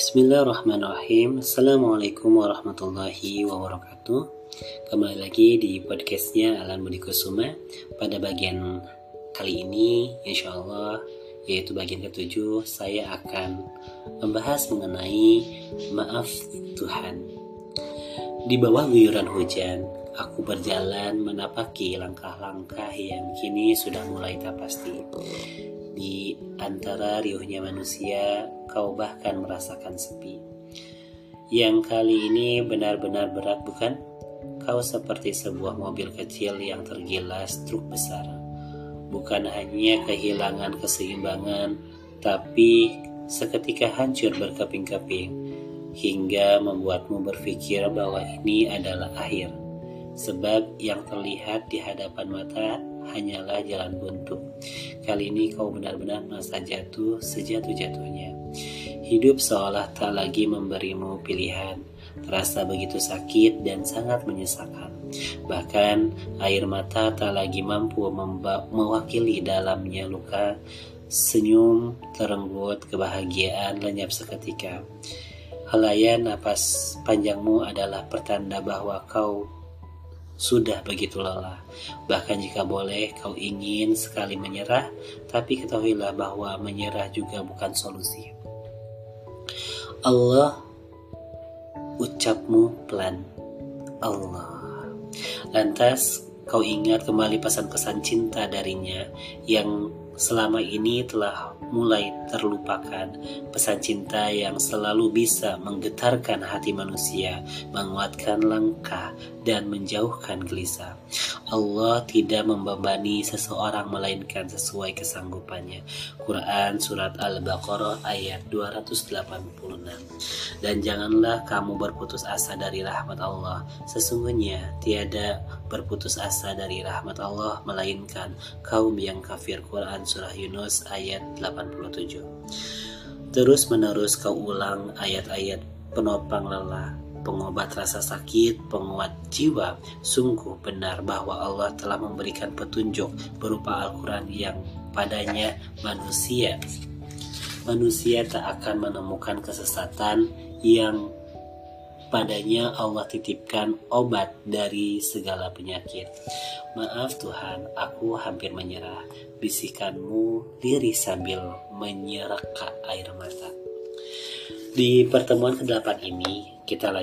Bismillahirrahmanirrahim. Assalamualaikum warahmatullahi wabarakatuh. Kembali lagi di podcastnya Alam Budikusuma. Pada bagian kali ini, insya Allah, yaitu bagian ke-7, saya akan membahas mengenai maaf Tuhan. Di bawah guyuran hujan, aku berjalan menapaki langkah-langkah yang kini sudah mulai tak pasti. Di antara riuhnya manusia, kau bahkan merasakan sepi. Yang kali ini benar-benar berat, bukan? Kau seperti sebuah mobil kecil yang tergilas truk besar. Bukan hanya kehilangan keseimbangan, tapi seketika hancur berkeping-keping, hingga membuatmu berpikir bahwa ini adalah akhir. Sebab yang terlihat di hadapan mata hanyalah jalan buntu. Kali ini kau benar-benar merasa jatuh sejatuh-jatuhnya. Hidup seolah tak lagi memberimu pilihan. Terasa begitu sakit dan sangat menyesakan. Bahkan air mata tak lagi mampu mewakili dalamnya luka. Senyum, terenggut, kebahagiaan lenyap seketika. Helaian napas panjangmu adalah pertanda bahwa kau sudah begitu lelah. Bahkan jika boleh, kau ingin sekali menyerah, tapi ketahuilah bahwa menyerah juga bukan solusi. Allah, ucapmu pelan. Allah. Lantas, kau ingat kembali pesan-pesan cinta darinya yang selama ini telah mulai terlupakan. Pesan cinta yang selalu bisa menggetarkan hati manusia, menguatkan langkah, dan menjauhkan gelisah. Allah tidak membebani seseorang melainkan sesuai kesanggupannya. Quran Surat Al-Baqarah ayat 286. Dan janganlah kamu berputus asa dari rahmat Allah. Sesungguhnya tiada berputus asa dari rahmat Allah, melainkan kaum yang kafir. Quran Surah Yunus ayat 87. Terus menerus kau ulang ayat-ayat penopang lelah, pengobat rasa sakit, penguat jiwa. Sungguh benar bahwa Allah telah memberikan petunjuk berupa Al-Quran yang padanya manusia tak akan menemukan kesesatan, yang padanya Allah titipkan obat dari segala penyakit. Maaf Tuhan, aku hampir menyerah, bisikanmu lirih sambil menyereka air mata. Di pertemuan ke-8 ini, kita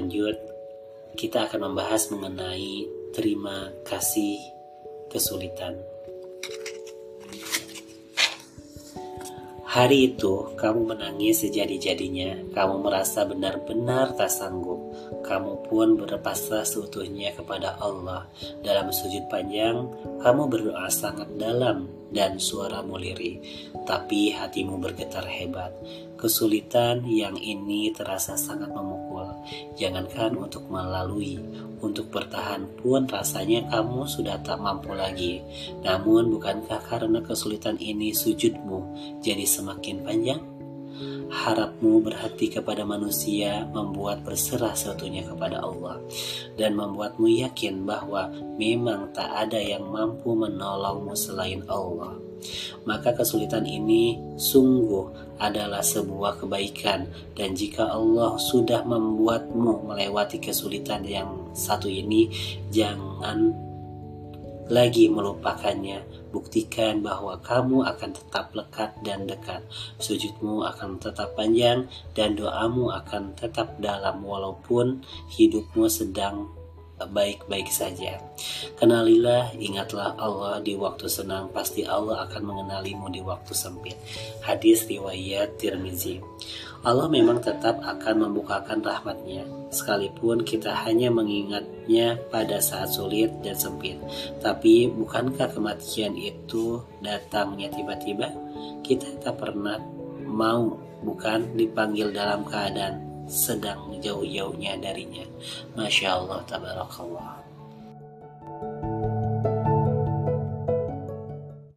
akan membahas mengenai terima kasih kesulitan. Hari itu kamu menangis sejadi-jadinya, kamu merasa benar-benar tak sanggup. Kamu pun berpasrah seutuhnya kepada Allah. Dalam sujud panjang, kamu berdoa sangat dalam dan suaramu lirih, tapi hatimu bergetar hebat. Kesulitan yang ini terasa sangat memukul. Jangankan untuk melalui, untuk bertahan pun rasanya kamu sudah tak mampu lagi. Namun bukankah karena kesulitan ini sujudmu jadi semakin panjang? Harapmu berhati kepada manusia membuat berserah seutuhnya kepada Allah, dan membuatmu yakin bahwa memang tak ada yang mampu menolongmu selain Allah. Maka kesulitan ini sungguh adalah sebuah kebaikan, dan jika Allah sudah membuatmu melewati kesulitan yang satu ini, jangan lagi melupakannya. Buktikan bahwa kamu akan tetap lekat dan dekat, sujudmu akan tetap panjang, dan doamu akan tetap dalam walaupun hidupmu sedang baik-baik saja. Kenalilah, ingatlah Allah di waktu senang, pasti Allah akan mengenalimu di waktu sempit. Hadis riwayat Tirmizi. Allah memang tetap akan membukakan rahmatnya, sekalipun kita hanya mengingatnya pada saat sulit dan sempit. Tapi bukankah kematian itu datangnya tiba-tiba? Kita tak pernah mau, bukan, dipanggil dalam keadaan sedang jauh-jauhnya darinya. Masya Allah, tabarakallah.